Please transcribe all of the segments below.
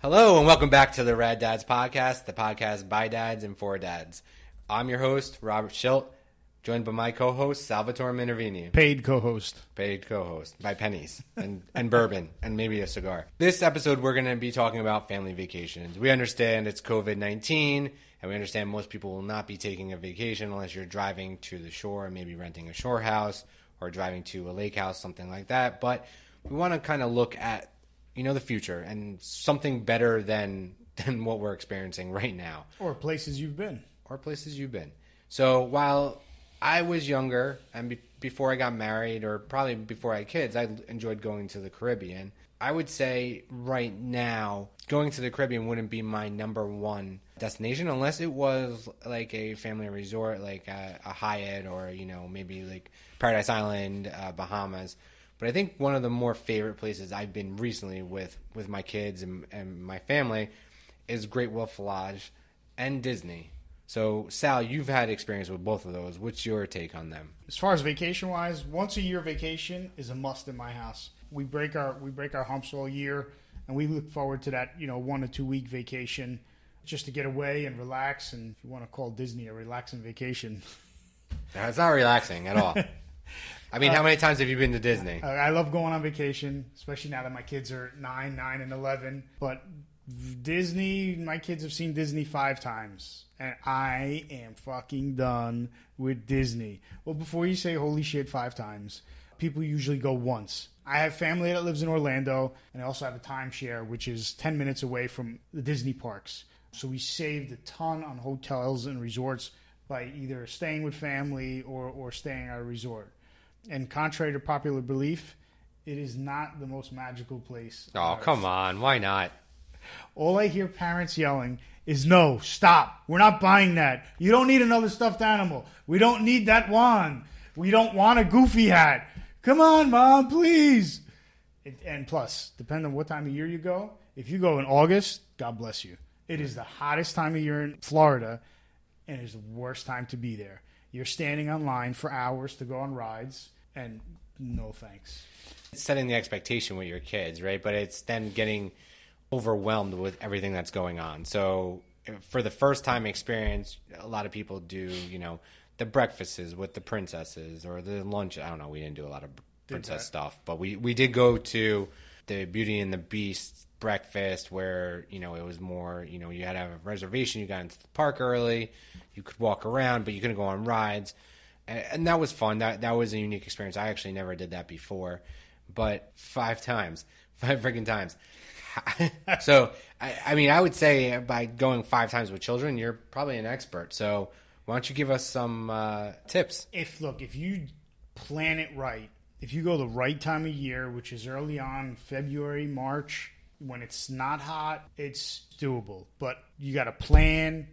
Hello and welcome back to the Rad Dads Podcast, the podcast by dads and for dads. I'm your host, Robert Schilt, joined by my co-host, Salvatore Minervini. Paid co-host. By pennies and bourbon and maybe a cigar. This episode, we're going to be talking about family vacations. We understand it's COVID-19 and we understand most people will not be taking a vacation unless you're driving to the shore and maybe renting a shore house or driving to a lake house, something like that. But we want to kind of look at the future and something better than what we're experiencing right now. Or places you've been. So while I was younger and before I got married or probably before I had kids, I enjoyed going to the Caribbean. I would say right now, going to the Caribbean wouldn't be my number one destination unless it was like a family resort, like a Hyatt or, maybe like Paradise Island, Bahamas. But I think one of the more favorite places I've been recently with my kids and my family is Great Wolf Lodge and Disney. So, Sal, you've had experience with both of those. What's your take on them? As far as vacation-wise, once a year vacation is a must in my house. We break our humps all year, and we look forward to that, 1 to 2 week vacation just to get away and relax. And if you want to call Disney a relaxing vacation. No, it's not relaxing at all. I mean, how many times have you been to Disney? I love going on vacation, especially now that my kids are 9, and 11. But Disney, my kids have seen Disney 5 times. And I am fucking done with Disney. Well, before you say holy shit 5 times, people usually go once. I have family that lives in Orlando, and I also have a timeshare, which is 10 minutes away from the Disney parks. So we saved a ton on hotels and resorts by either staying with family or staying at a resort. And contrary to popular belief, it is not the most magical place. Oh, come on. Why not? All I hear parents yelling is, no, stop. We're not buying that. You don't need another stuffed animal. We don't need that wand. We don't want a Goofy hat. Come on, Mom, please. And plus, depending on what time of year you go, if you go in August, God bless you. It is the hottest time of year in Florida, and it is the worst time to be there. You're standing online for hours to go on rides, and no thanks. It's setting the expectation with your kids, right? But it's then getting overwhelmed with everything that's going on. So for the first time experience, a lot of people do, the breakfasts with the princesses or the lunch. I don't know. We didn't do a lot of princess stuff, but we did go to the Beauty and the Beast breakfast where, it was more, you had to have a reservation. You got into the park early. You could walk around, but you couldn't go on rides. And that was fun. That was a unique experience. I actually never did that before, but 5 times, 5 freaking times. So, I would say by going 5 times with children, you're probably an expert. So why don't you give us some tips? If you plan it right, if you go the right time of year, which is early on, February, March, when it's not hot, it's doable. But you got to plan.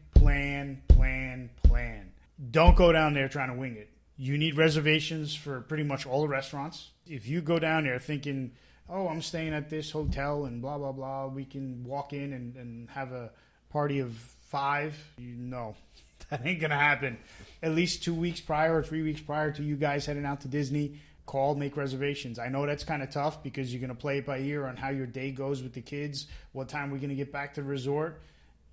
Don't go down there trying to wing it. You need reservations for pretty much all the restaurants. If you go down there thinking, oh, I'm staying at this hotel and blah, blah, blah, we can walk in and have a party of 5. No, that ain't going to happen. At least 2 weeks prior or 3 weeks prior to you guys heading out to Disney, call, make reservations. I know that's kind of tough because you're going to play it by ear on how your day goes with the kids, what time we're going to get back to the resort.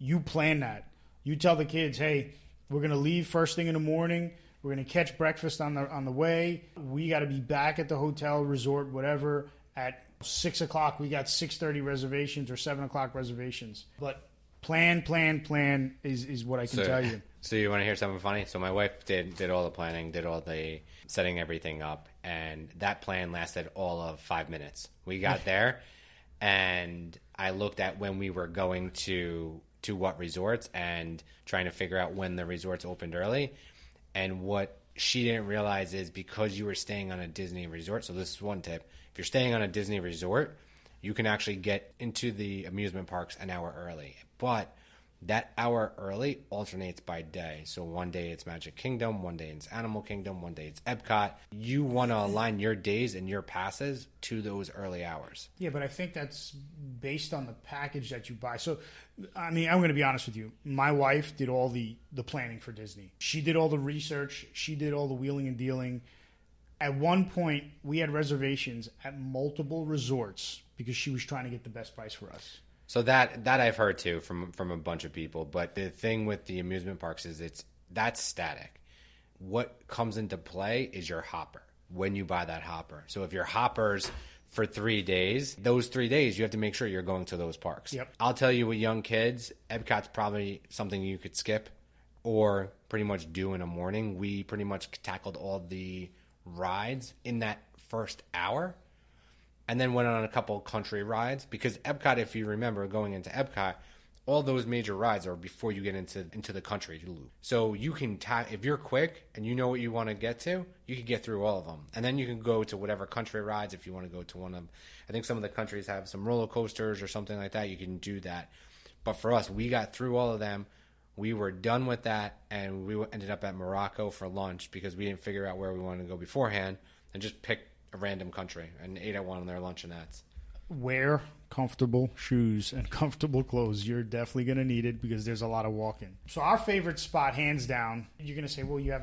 You plan that. You tell the kids, hey, we're going to leave first thing in the morning. We're going to catch breakfast on the way. We got to be back at the hotel, resort, whatever, at 6 o'clock, we got 6:30 reservations or 7 o'clock reservations. But plan is what I can tell you. So you want to hear something funny? So my wife did all the planning, did all the setting everything up, and that plan lasted all of 5 minutes. We got there, and I looked at when we were going to what resorts and trying to figure out when the resorts opened early. And what she didn't realize is because you were staying on a Disney resort, so this is one tip. If you're staying on a Disney resort, you can actually get into the amusement parks an hour early. But that hour early alternates by day. So one day it's Magic Kingdom, one day it's Animal Kingdom, one day it's Epcot. You want to align your days and your passes to those early hours. Yeah, but I think that's based on the package that you buy. So, I'm going to be honest with you. My wife did all the planning for Disney. She did all the research. She did all the wheeling and dealing. At one point, we had reservations at multiple resorts because she was trying to get the best price for us. So that I've heard too from a bunch of people. But the thing with the amusement parks is that's static. What comes into play is your hopper when you buy that hopper. So if your hopper's for 3 days, those 3 days you have to make sure you're going to those parks. Yep. I'll tell you, with young kids, Epcot's probably something you could skip or pretty much do in a morning. We pretty much tackled all the rides in that first hour and then went on a couple country rides, because Epcot, if you remember going into Epcot, all those major rides are before you get into the country loop. So you can, if you're quick and you know what you want to get to, you can get through all of them. And then you can go to whatever country rides if you want to go to one of them. I think some of the countries have some roller coasters or something like that. You can do that. But for us, we got through all of them. We were done with that, and we ended up at Morocco for lunch because we didn't figure out where we wanted to go beforehand and just picked a random country and ate at one of their luncheonettes. Wear comfortable shoes and comfortable clothes. You're definitely going to need it because there's a lot of walking. So our favorite spot, hands down, you're going to say, well, you have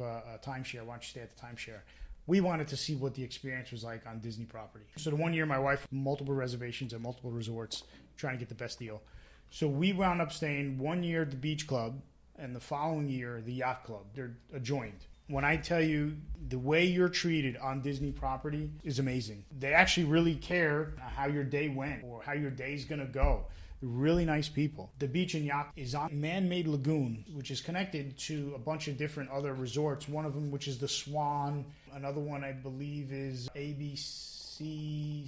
a timeshare. Why don't you stay at the timeshare? We wanted to see what the experience was like on Disney property. So the one year my wife, multiple reservations at multiple resorts, trying to get the best deal. So we wound up staying 1 year at the beach club and the following year the yacht club. They're adjoined. When I tell you, the way you're treated on Disney property is amazing. They actually really care how your day went or how your day's going to go. Really nice people. The beach and yacht is on a man-made lagoon, which is connected to a bunch of different other resorts. One of them, which is the Swan. Another one, I believe, is ABC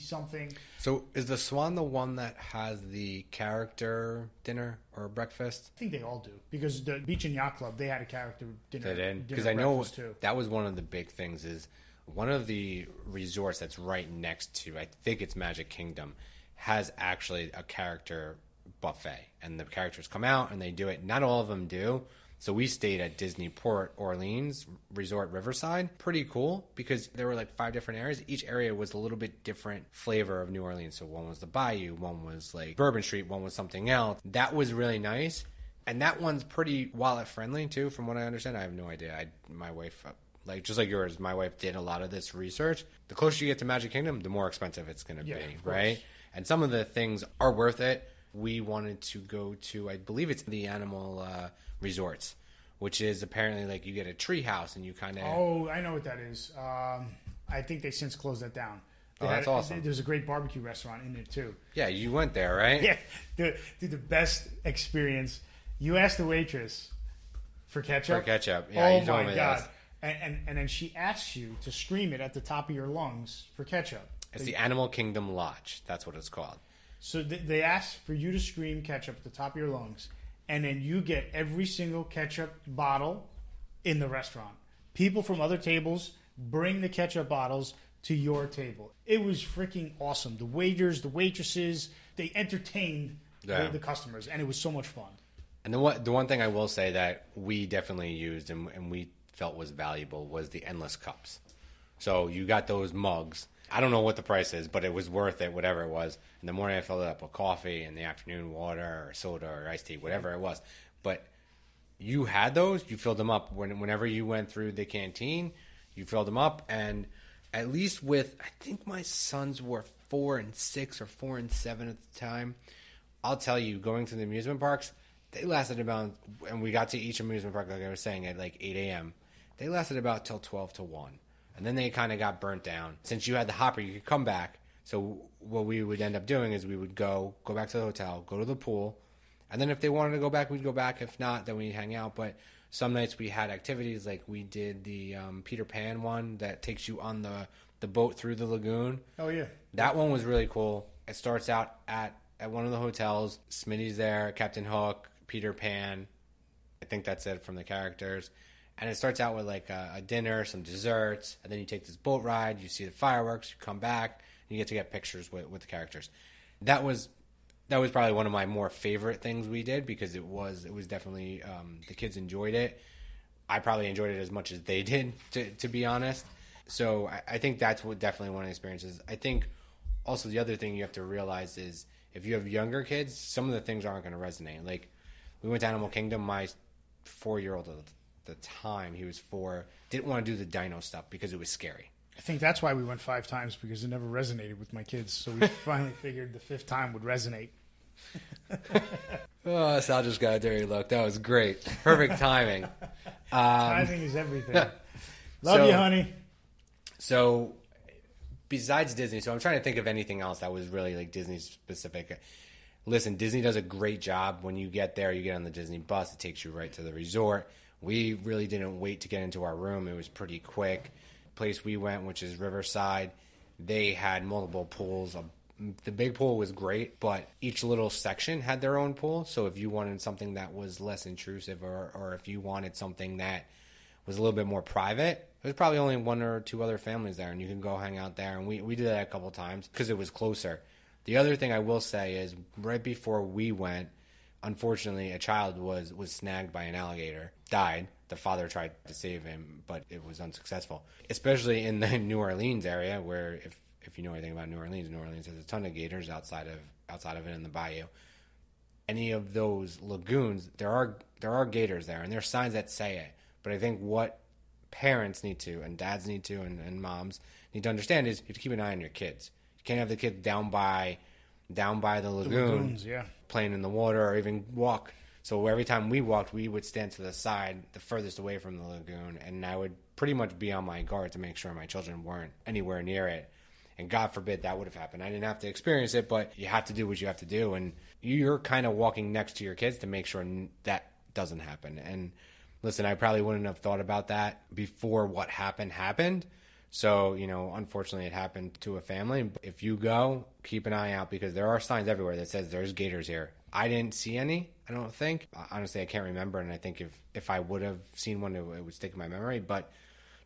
something. So is the Swan the one that has the character dinner or breakfast? I think they all do, because the Beach and Yacht Club, they had a character dinner. Because I know too. That was one of the big things, is one of the resorts that's right next to, I think it's Magic Kingdom, has actually a character buffet, and the characters come out and they do it. Not all of them do. So we stayed at Disney Port Orleans Resort Riverside. Pretty cool, because there were like 5 different areas. Each area was a little bit different flavor of New Orleans. So one was the Bayou, one was like Bourbon Street, one was something else. That was really nice. And that one's pretty wallet friendly too, from what I understand. I have no idea. My wife, like just like yours, my wife did a lot of this research. The closer you get to Magic Kingdom, the more expensive it's going to be, right? And some of the things are worth it. We wanted to go to, I believe it's the animal resorts, which is apparently like you get a tree house and you kind of... Oh, I know what that is. I think they since closed that down. That's awesome. There's a great barbecue restaurant in there too. Yeah, you went there, right? Yeah. Dude, the best experience. You asked the waitress for ketchup? For ketchup. Yeah, oh, you told me God. This. And then she asks you to scream it at the top of your lungs for ketchup. It's the Animal Kingdom Lodge. That's what it's called. So they ask for you to scream ketchup at the top of your lungs, and then you get every single ketchup bottle in the restaurant. People from other tables bring the ketchup bottles to your table. It was freaking awesome. The waiters, the waitresses, they entertained the customers, and it was so much fun. And the one thing I will say that we definitely used and we felt was valuable was the endless cups. So you got those mugs. I don't know what the price is, but it was worth it, whatever it was. In the morning, I filled it up with coffee. In the afternoon, water or soda or iced tea, whatever it was. But you had those. You filled them up. Whenever you went through the canteen, you filled them up. And at least with, I think my sons were 4 and 6 or 4 and 7 at the time. I'll tell you, going to the amusement parks, they lasted about, and we got to each amusement park, like I was saying, at like 8 a.m. They lasted about till 12 to 1. And then they kind of got burnt down. Since you had the hopper, you could come back. So what we would end up doing is we would go back to the hotel, go to the pool. And then if they wanted to go back, we'd go back. If not, then we'd hang out. But some nights we had activities, like we did the Peter Pan one that takes you on the boat through the lagoon. Oh, yeah. That one was really cool. It starts out at one of the hotels. Smitty's there, Captain Hook, Peter Pan. I think that's it from the characters. And it starts out with like a dinner, some desserts, and then you take this boat ride, you see the fireworks, you come back, and you get to get pictures with the characters. That was probably one of my more favorite things we did, because it was definitely the kids enjoyed it. I probably enjoyed it as much as they did, to be honest. So I think that's what definitely one of the experiences. I think also the other thing you have to realize is if you have younger kids, some of the things aren't going to resonate. Like we went to Animal Kingdom, my 4-year-old the time he was 4 didn't want to do the dino stuff because it was scary. I think that's why we went 5 times, because it never resonated with my kids. So we finally figured the 5th time would resonate. Oh, Sal just got a dirty look. That was great. Perfect timing. Timing is everything. Love you, honey. So besides Disney, so I'm trying to think of anything else that was really like Disney specific. Listen, Disney does a great job. When you get there, you get on the Disney bus. It takes you right to the resort. We really didn't wait to get into our room. It was pretty quick. The place we went, which is Riverside, they had multiple pools. The big pool was great, but each little section had their own pool. So if you wanted something that was less intrusive or if you wanted something that was a little bit more private, there's probably only one or two other families there, and you can go hang out there. And we did that a couple times because it was closer. The other thing I will say is right before we went, unfortunately, a child was snagged by an alligator, died. The father tried to save him, but it was unsuccessful, especially in the New Orleans area where if you know anything about New Orleans has a ton of gators outside of it in the bayou. Any of those lagoons, there are gators there, and there are signs that say it. But I think what parents need to, and dads need to, and moms need to understand is you have to keep an eye on your kids. You can't have the kids down by the lagoons, yeah, playing in the water or even walk. So every time we walked, we would stand to the side, the furthest away from the lagoon, and I would pretty much be on my guard to make sure my children weren't anywhere near it. And God forbid that would have happened. I didn't have to experience it, but you have to do what you have to do. And you're kind of walking next to your kids to make sure that doesn't happen. And listen, I probably wouldn't have thought about that before what happened. So, unfortunately it happened to a family. But if you go, keep an eye out because there are signs everywhere that says there's gators here. I didn't see any, I don't think. Honestly, I can't remember. And I think if I would have seen one, it would stick in my memory. But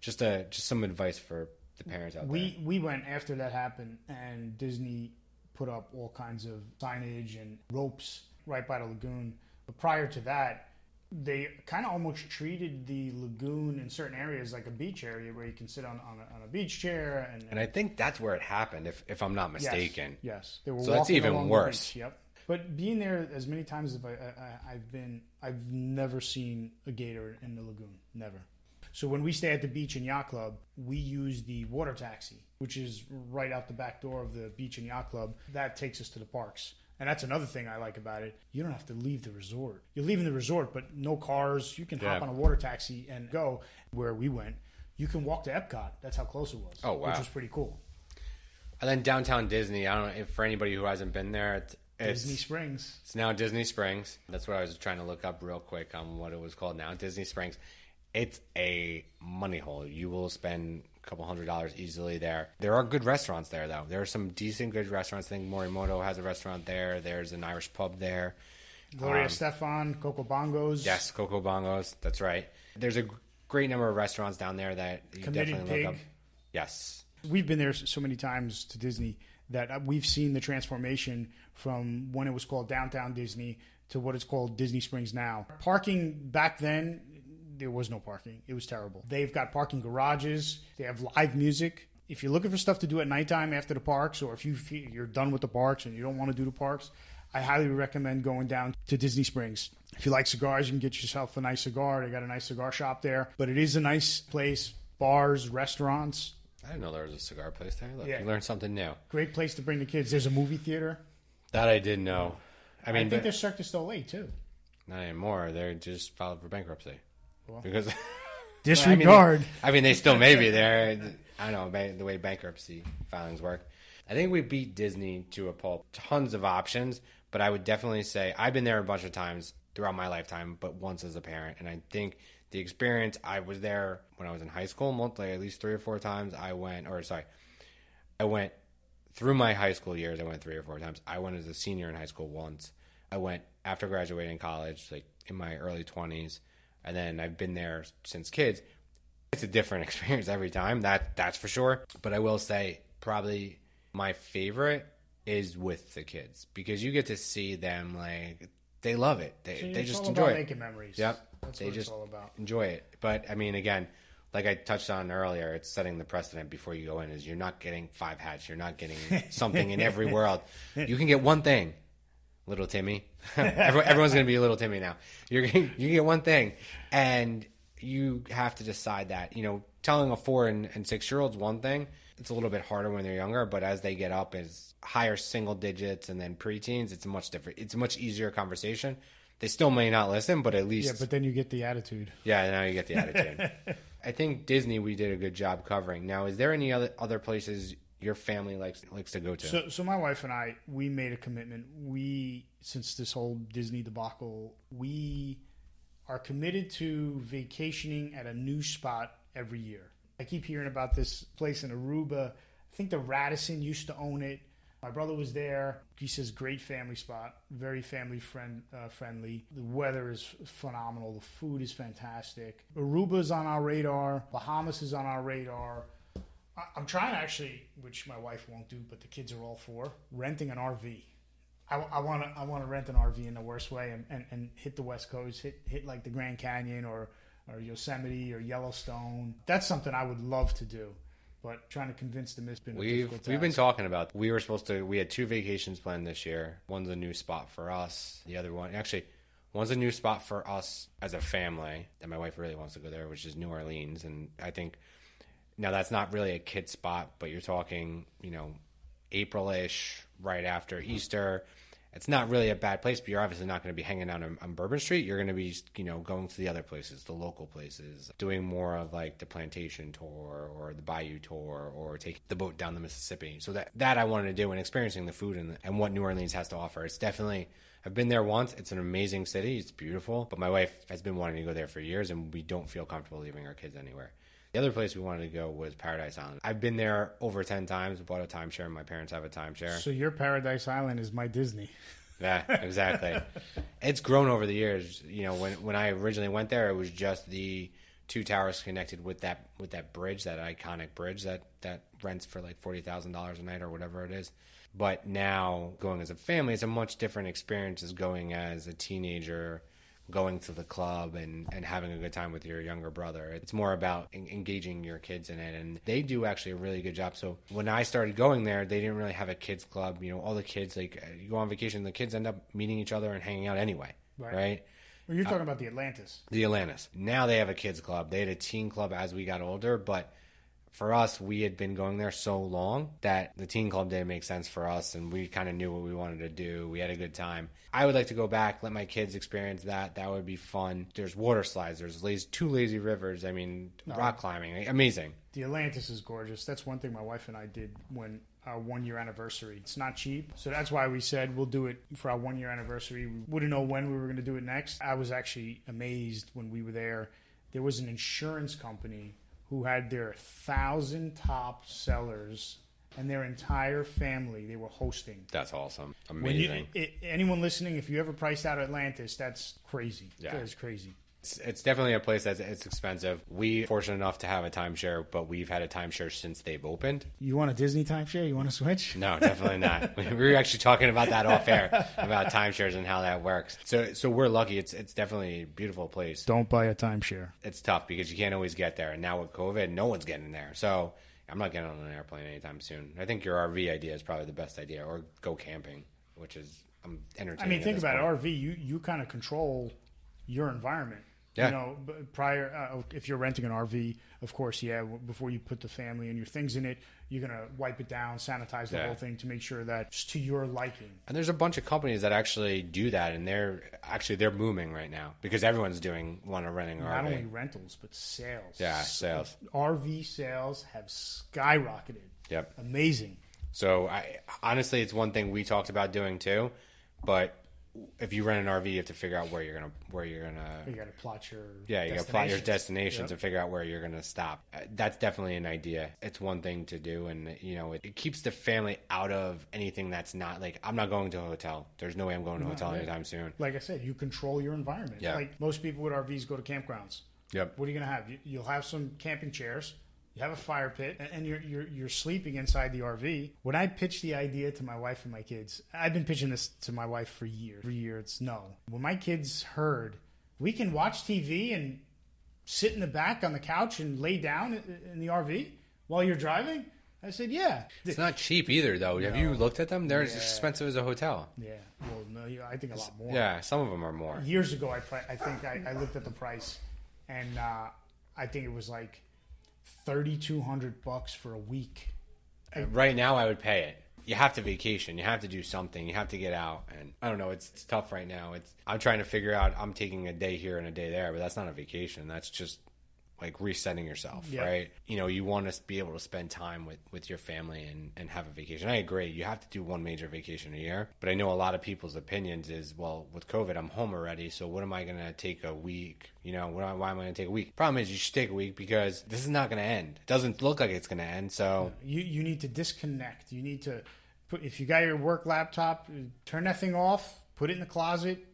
just some advice for the parents out there. We went after that happened, and Disney put up all kinds of signage and ropes right by the lagoon. But prior to that, they kind of almost treated the lagoon in certain areas like a beach area where you can sit on a beach chair. And I think that's where it happened, if I'm not mistaken. Yes. They were so that's even worse. Yep. But being there as many times as I've been, I've never seen a gator in the lagoon. Never. So when we stay at the Beach and Yacht Club, we use the water taxi, which is right out the back door of the Beach and Yacht Club. That takes us to the parks. And that's another thing I like about it. You don't have to leave the resort. You're leaving the resort, but no cars. You can hop on a water taxi and go where we went. You can walk to Epcot. That's how close it was. Oh, wow. Which was pretty cool. And then downtown Disney, I don't know if for anybody who hasn't been there, it's Disney Springs. It's now Disney Springs. That's what I was trying to look up real quick on what it was called now, Disney Springs. It's a money hole. You will spend a couple $100s easily there. There are good restaurants there, though. There are some decent good restaurants. I think Morimoto has a restaurant there. There's an Irish pub there. Gloria Stefan, Coco Bongo's. Yes, Coco Bongo's. That's right. There's a great number of restaurants down there that you definitely look up. Yes. We've been there so many times to Disney that we've seen the transformation from when it was called Downtown Disney to what it's called Disney Springs now. Parking back then, there was no parking. It was terrible. They've got parking garages. They have live music. If you're looking for stuff to do at nighttime after the parks, or if you're done with the parks and you don't want to do the parks, I highly recommend going down to Disney Springs. If you like cigars, you can get yourself a nice cigar. They got a nice cigar shop there. But it is a nice place. Bars, restaurants. I didn't know there was a cigar place there. Look, yeah. You learned something new. Great place to bring the kids. There's a movie theater. That I didn't know. I think there's Cirque du Soleil, too. Not anymore. They're just filed for bankruptcy. Well, because disregard. They still may be there. I don't know the way bankruptcy filings work. I think we beat Disney to a pulp. Tons of options, but I would definitely say I've been there a bunch of times throughout my lifetime, but once as a parent. And I think the experience, I was there when I was in high school, monthly, at least 3 or 4 times. I went through my high school years. I went 3 or 4 times. I went as a senior in high school once. I went after graduating college, like in my early 20s. And then I've been there since kids. It's a different experience every time. That's for sure. But I will say probably my favorite is with the kids because you get to see them like they love it. They just enjoy it. Making memories. Yep. That's what it's all about. Enjoy it. But again, like I touched on earlier, it's setting the precedent before you go in is you're not getting 5 hats. You're not getting something in every world. You can get one thing. Little Timmy. Everyone's going to be a Little Timmy now. You get one thing, and you have to decide that. telling a 4 and 6-year-olds one thing, it's a little bit harder when they're younger, but as they get up as higher single digits and then preteens, it's much different. It's a much easier conversation. They still may not listen, but at least... Yeah, but then you get the attitude. Yeah, now you get the attitude. I think Disney, we did a good job covering. Now, is there any other places your family likes to go to? So my wife and I, we made a commitment. We, since this whole Disney debacle, we are committed to vacationing at a new spot every year. I keep hearing about this place in Aruba. I think the Radisson used to own it. My brother was there. He says great family spot, very family friendly. The weather is phenomenal. The food is fantastic. Aruba's on our radar. Bahamas is on our radar. I'm trying to actually, which my wife won't do, but the kids are all for, renting an RV. I want to rent an RV in the worst way and hit the West Coast, hit like the Grand Canyon or Yosemite or Yellowstone. That's something I would love to do. But trying to convince them has been a difficult task. We've been talking about, we had 2 vacations planned this year. One's a new spot for us. The other one, actually, one's a new spot for us as a family that my wife really wants to go there, which is New Orleans. And I think, now that's not really a kid spot, but you're talking, April-ish, right after Easter. It's not really a bad place, but you're obviously not going to be hanging out on Bourbon Street. You're going to be, going to the other places, the local places, doing more of like the plantation tour or the bayou tour or taking the boat down the Mississippi. So that I wanted to do, and experiencing the food and what New Orleans has to offer. It's definitely, I've been there once. It's an amazing city. It's beautiful. But my wife has been wanting to go there for years, and we don't feel comfortable leaving our kids anywhere. The other place we wanted to go was Paradise Island. I've been there over 10 times, bought a timeshare, and my parents have a timeshare. So your Paradise Island is my Disney. Yeah, exactly. It's grown over the years. When I originally went there, it was just the 2 towers connected with that bridge, that iconic bridge that rents for like $40,000 a night or whatever it is. But now, going as a family, it's a much different experience as going as a teenager, going to the club and having a good time with your younger brother. It's more about engaging your kids in it, and they do actually a really good job. So when I started going there, they didn't really have a kids club. All the kids, like, you go on vacation, the kids end up meeting each other and hanging out anyway, right? Well, you're talking about the Atlantis. The Atlantis. Now they have a kids club. They had a teen club as we got older, but for us, we had been going there so long that the teen club didn't make sense for us, and we kind of knew what we wanted to do. We had a good time. I would like to go back, let my kids experience that. That would be fun. There's water slides. There's 2 lazy rivers. Rock climbing. Amazing. The Atlantis is gorgeous. That's one thing my wife and I did when our 1-year anniversary. It's not cheap. So that's why we said we'll do it for our 1-year anniversary. We wouldn't know when we were going to do it next. I was actually amazed when we were there. There was an insurance company who had their 1,000 top sellers and their entire family they were hosting. That's awesome. Amazing. Anyone listening, if you ever priced out Atlantis, that's crazy. Yeah. That is crazy. It's definitely a place that's expensive. We fortunate enough to have a timeshare, but we've had a timeshare since they've opened. You want a Disney timeshare? You want to switch? No, definitely not. We were actually talking about that off air, about timeshares and how that works. So we're lucky. It's definitely a beautiful place. Don't buy a timeshare. It's tough because you can't always get there. And now with COVID, no one's getting there. So I'm not getting on an airplane anytime soon. I think your RV idea is probably the best idea, or go camping, which is entertaining. Think about it. RV, you kind of control your environment. Yeah. If you're renting an RV, of course, before you put the family and your things in it, you're going to wipe it down, sanitize the whole thing to make sure that it's to your liking. And there's a bunch of companies that actually do that, and they're booming right now because everyone's renting an RV. Not only rentals, but sales. Yeah, sales. RV sales have skyrocketed. Yep. Amazing. So honestly, it's one thing we talked about doing too, but if you rent an RV, you have to figure out where you're gonna. You gotta plot your destinations and figure out where you're gonna stop. That's definitely an idea. It's one thing to do, and it keeps the family out of anything that's not like, I'm not going to a hotel. There's no way I'm going to a hotel anytime soon. Like I said, you control your environment. Yeah. Like most people with RVs go to campgrounds. Yep. What are you gonna have? You'll have some camping chairs. You have a fire pit, and you're sleeping inside the RV. When I pitched the idea to my wife and my kids, I've been pitching this to my wife for years. Every year, it's no. When my kids heard, we can watch TV and sit in the back on the couch and lay down in the RV while you're driving, I said, yeah. It's not cheap either, though. No. Have you looked at them? They're as expensive as a hotel. Yeah. Well, no, I think a lot more. Yeah, some of them are more. Years ago, I think I looked at the price, and I think it was like $3,200 for a week. Right now, I would pay it. You have to vacation. You have to do something. You have to get out. And I don't know. It's tough right now. I'm trying to figure out. I'm taking a day here and a day there, but that's not a vacation. That's just like resetting yourself, yeah. Right? You know, you want to be able to spend time with your family and have a vacation. I agree. You have to do one major vacation a year. But I know a lot of people's opinions is, well, with COVID, I'm home already. So what am I going to take a week? You know, why am I going to take a week? Problem is you should take a week because this is not going to end. It doesn't look like it's going to end. So you need to disconnect. You need to put, if you got your work laptop, turn that thing off, put it in the closet,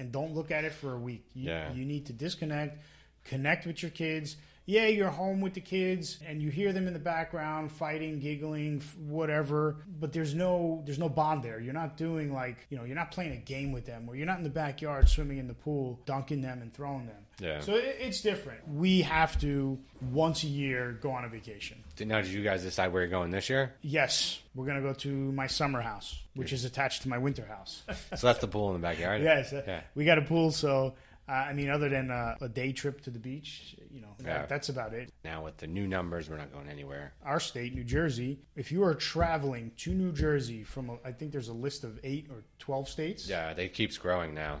and don't look at it for a week. You need to disconnect, connect with your kids. Yeah, you're home with the kids and you hear them in the background fighting, giggling, whatever, but there's no bond there. You're not doing like, you know, you're not playing a game with them, or you're not in the backyard swimming in the pool, dunking them and throwing them. Yeah. So it's different. We have to once a year go on a vacation. Now, did you guys decide where you're going this year? Yes. We're going to go to my summer house, which is attached to my winter house. So that's the pool in the backyard? Yes. Yeah. We got a pool, so... I mean, other than a day trip to the beach, you know, that's about it. Now with the new numbers, we're not going anywhere. Our state, New Jersey, if you are traveling to New Jersey from, I think there's a list of 8 or 12 states. Yeah, it keeps growing now.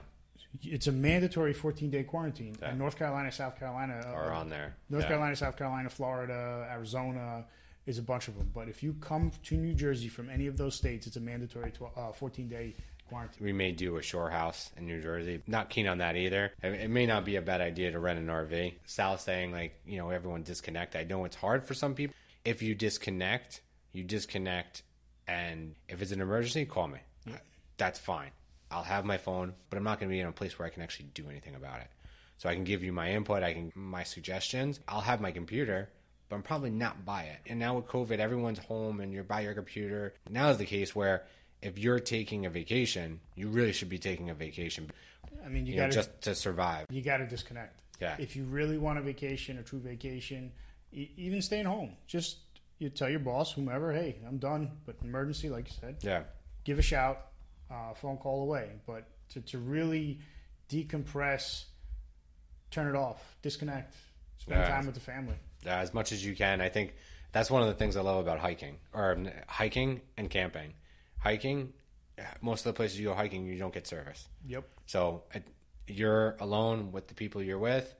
It's a mandatory 14-day quarantine. Yeah. And North Carolina, South Carolina. Are on there. North Carolina, South Carolina, Florida, Arizona is a bunch of them. But if you come to New Jersey from any of those states, it's a mandatory 14-day quarantine. We may do a shore house in New Jersey. Not keen on that either. It may not be a bad idea to rent an RV. Sal's saying, like, you know, everyone disconnect. I know it's hard for some people. If you disconnect, you disconnect. And if it's an emergency, call me. Yeah. That's fine. I'll have my phone, but I'm not going to be in a place where I can actually do anything about it. So I can give you my input. I can my suggestions. I'll have my computer, but I'm probably not by it. And now with COVID, everyone's home and you're by your computer. Now is the case where if you're taking a vacation, you really should be taking a vacation. I mean, you got just to survive. You got to disconnect. Yeah. If you really want a vacation, a true vacation, even staying home, just you tell your boss, whomever, hey, I'm done. But emergency, like you said, give a shout, phone call away. But to really decompress, turn it off, disconnect, spend time with the family. Yeah, as much as you can. I think that's one of the things I love about hiking and camping. Hiking, most of the places you go hiking, you don't get service. Yep. So you're alone with the people you're with,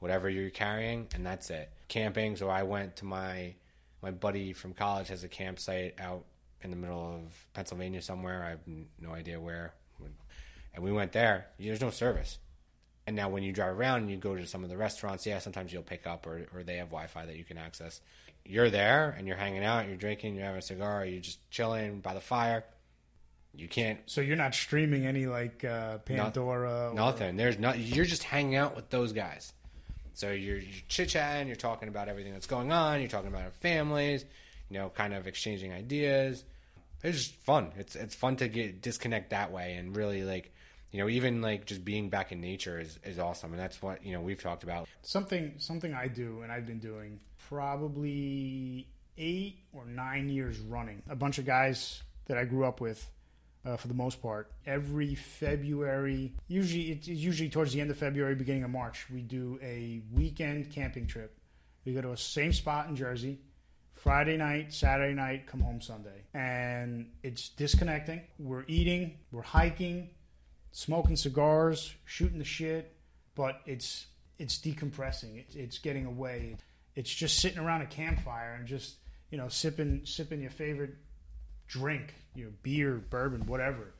whatever you're carrying, and that's it. Camping, so I went to my buddy from college has a campsite out in the middle of Pennsylvania somewhere. I have no idea where. And we went there. There's no service. And now when you drive around and you go to some of the restaurants, sometimes you'll pick up or they have Wi-Fi that you can access. You're there and you're hanging out, you're drinking, you're having a cigar, you're just chilling by the fire. You can't... So you're not streaming any like Pandora? Nothing. There's not. You're just hanging out with those guys. So you're chit-chatting, you're talking about everything that's going on, you're talking about our families, you know, kind of exchanging ideas. It's just fun. It's fun to disconnect that way and really like... You know, even like just being back in nature is awesome. And that's what, you know, we've talked about. Something I do and I've been doing probably 8 or 9 years running. A bunch of guys that I grew up with for the most part. Every February, it's usually towards the end of February, beginning of March, we do a weekend camping trip. We go to a same spot in Jersey. Friday night, Saturday night, come home Sunday. And it's disconnecting. We're eating. We're hiking. Smoking cigars, shooting the shit, but it's decompressing. It's getting away. It's just sitting around a campfire and just, you know, sipping your favorite drink, you know, beer, bourbon, whatever.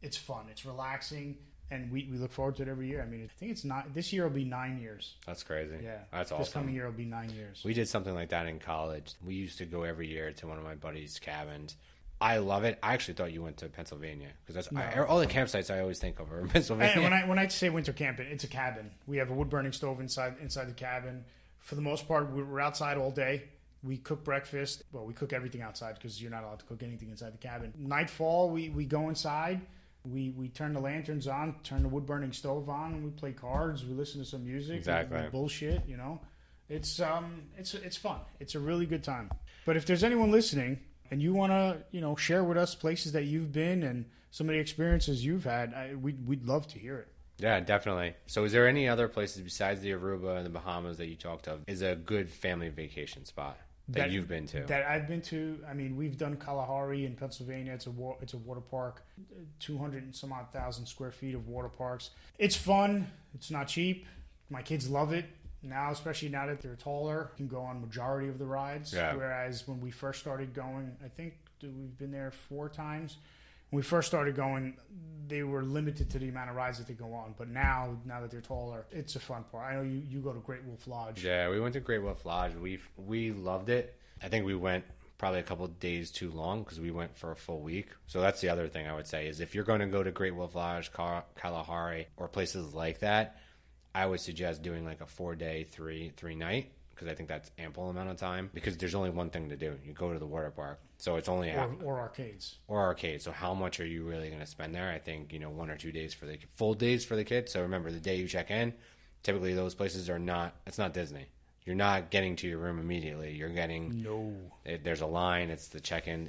It's fun. It's relaxing, and we look forward to it every year. I mean, I think this year will be 9 years. That's crazy. Yeah, that's awesome. This coming year will be 9 years. We did something like that in college. We used to go every year to one of my buddies' cabins. I love it. I actually thought you went to Pennsylvania because that's all the campsites I always think of are in Pennsylvania. And when I say winter camping, it's a cabin. We have a wood burning stove inside the cabin. For the most part, we're outside all day. We cook breakfast. Well, we cook everything outside because you're not allowed to cook anything inside the cabin. Nightfall, we go inside. We turn the lanterns on, turn the wood burning stove on, and we play cards. We listen to some music. Exactly. We bullshit. You know, it's fun. It's a really good time. But if there's anyone listening. And you want to, you know, share with us places that you've been and some of the experiences you've had, we'd love to hear it. Yeah, definitely. So is there any other places besides the Aruba and the Bahamas that you talked of is a good family vacation spot that you've been to? That I've been to. I mean, we've done Kalahari in Pennsylvania. It's a water park, 200 and some odd thousand square feet of water parks. It's fun. It's not cheap. My kids love it. Now, especially now that they're taller, you can go on majority of the rides. Yeah. Whereas when we first started going, I think we've been there 4 times. When we first started going, they were limited to the amount of rides that they go on. But now that they're taller, it's a fun part. I know you go to Great Wolf Lodge. Yeah, we went to Great Wolf Lodge. We loved it. I think we went probably a couple of days too long because we went for a full week. So that's the other thing I would say is if you're going to go to Great Wolf Lodge, Kalahari, or places like that, I would suggest doing like a 4-day, three night, because I think that's ample amount of time, because there's only one thing to do. You go to the water park. So it's only or arcades. So how much are you really going to spend there? I think, 1 or 2 days for the full days for the kids. So remember, the day you check in, typically those places are not, it's not Disney. You're not getting to your room immediately. You're getting, there's a line. It's the check-in.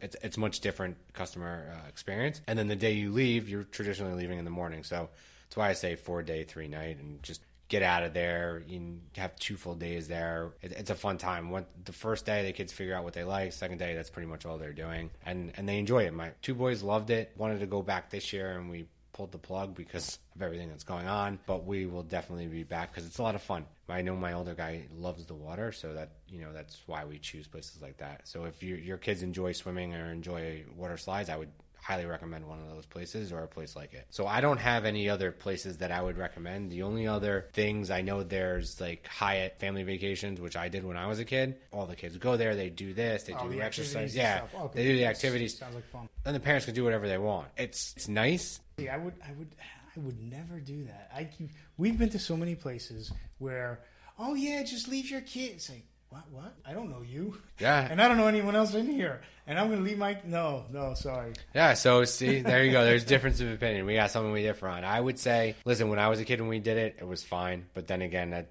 It's much different customer experience. And then the day you leave, you're traditionally leaving in the morning. So that's why I say 4-day, 3-night, and just get out of there. You have 2 full days there. It's a fun time. The first day, the kids figure out what they like. Second day, that's pretty much all they're doing. And they enjoy it. My 2 boys loved it, wanted to go back this year, and we pulled the plug because of everything that's going on. But we will definitely be back because it's a lot of fun. I know my older guy loves the water, so that that's why we choose places like that. So if your kids enjoy swimming or enjoy water slides, I would highly recommend one of those places or a place like it. So I don't have any other places that I would recommend. The only other things I know, there's like Hyatt family vacations, which I did when I was a kid. All the kids go there, they do this, they do the exercise. Yeah, okay. They do the activities. Sounds like fun. And the parents can do whatever they want. It's nice. See, I would never do that. We've been to so many places where, oh yeah, just leave your kids. Like, What? I don't know you. Yeah. And I don't know anyone else in here. And I'm going to leave my... No, sorry. Yeah, so see, there you go. There's difference of opinion. We got something we differ on. I would say, listen, when I was a kid and we did it, it was fine. But then again,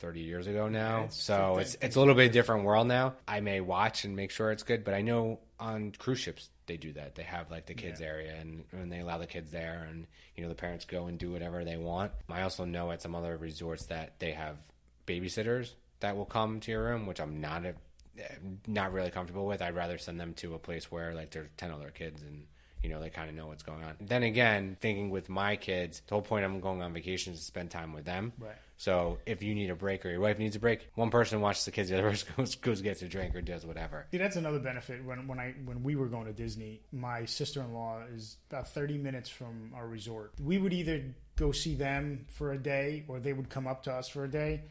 30 years ago now? Yeah, so it's a little bit different world now. I may watch and make sure it's good, but I know on cruise ships, they do that. They have like the kids area and they allow the kids there and, the parents go and do whatever they want. I also know at some other resorts that they have babysitters that will come to your room, which I'm not really comfortable with. I'd rather send them to a place where like there's 10 other kids and they kind of know what's going on. Then again, thinking with my kids, the whole point I'm going on vacation is to spend time with them. Right. So if you need a break or your wife needs a break, one person watches the kids, the other person goes gets a drink or does whatever. See, that's another benefit. When we were going to Disney, my sister-in-law is about 30 minutes from our resort. We would either go see them for a day or they would come up to us for a day,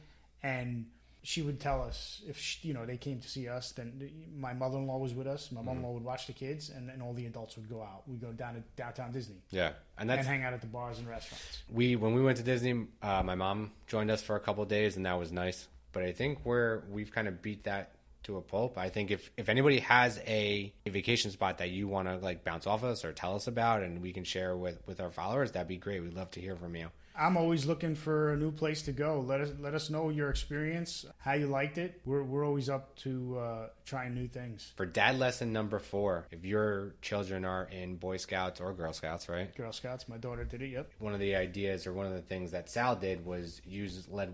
and she would tell us if they came to see us. Then my mother-in-law was with us. My mother-in-law would watch the kids, and then all the adults would go out. We'd go down to downtown Disney. Yeah, and hang out at the bars and restaurants. When we went to Disney, my mom joined us for a couple of days, and that was nice. But I think we've kind of beat that to a pulp. I think if anybody has a vacation spot that you want to like bounce off us or tell us about, and we can share with our followers, that'd be great. We'd love to hear from you. I'm always looking for a new place to go. Let us know your experience, how you liked it. We're always up to trying new things. For dad lesson number 4, if your children are in Boy Scouts or Girl Scouts, right? Girl Scouts. My daughter did it, yep. One of the ideas or one of the things that Sal did was use lead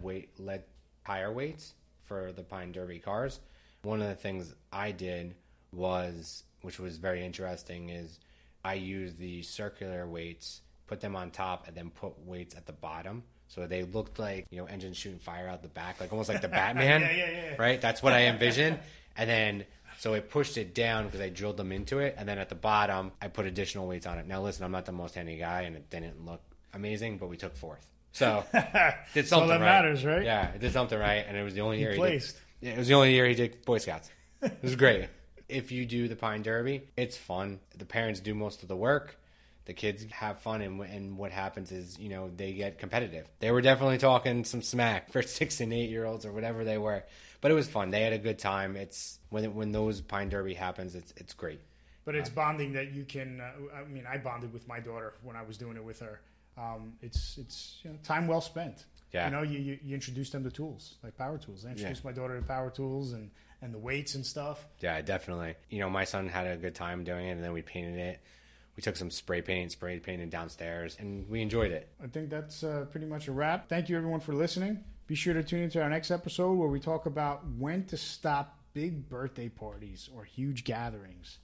tire weights for the Pine Derby cars. One of the things I did which was very interesting, is I used the circular weights, put them on top, and then put weights at the bottom. So they looked like, engines shooting fire out the back, like almost like the Batman, yeah. Right? That's what I envisioned. And then, so I pushed it down because I drilled them into it. And then at the bottom, I put additional weights on it. Now, listen, I'm not the most handy guy, and it didn't look amazing, but we took 4th. So did something right. All that matters, right? Yeah, it did something right. And it was the only year he did Boy Scouts. It was great. If you do the Pine Derby, it's fun. The parents do most of the work. The kids have fun, and what happens is, they get competitive. They were definitely talking some smack for 6- and 8-year-olds or whatever they were, but it was fun. They had a good time. It's when those Pine Derby happens, it's great. But it's bonding that you can. I bonded with my daughter when I was doing it with her. It's time well spent. Yeah. You introduce them to tools like power tools. I introduced my daughter to power tools and the weights and stuff. Yeah, definitely. My son had a good time doing it, and then we painted it. We took some spray painted downstairs, and we enjoyed it. I think that's pretty much a wrap. Thank you, everyone, for listening. Be sure to tune into our next episode where we talk about when to stop big birthday parties or huge gatherings.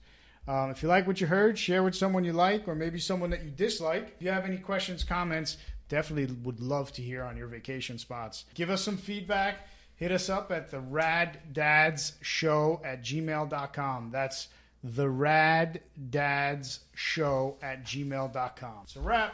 If you like what you heard, share with someone you like or maybe someone that you dislike. If you have any questions, comments, definitely would love to hear on your vacation spots. Give us some feedback. Hit us up at the raddadshow@gmail.com. That's the raddadshow@gmail.com. It's a wrap.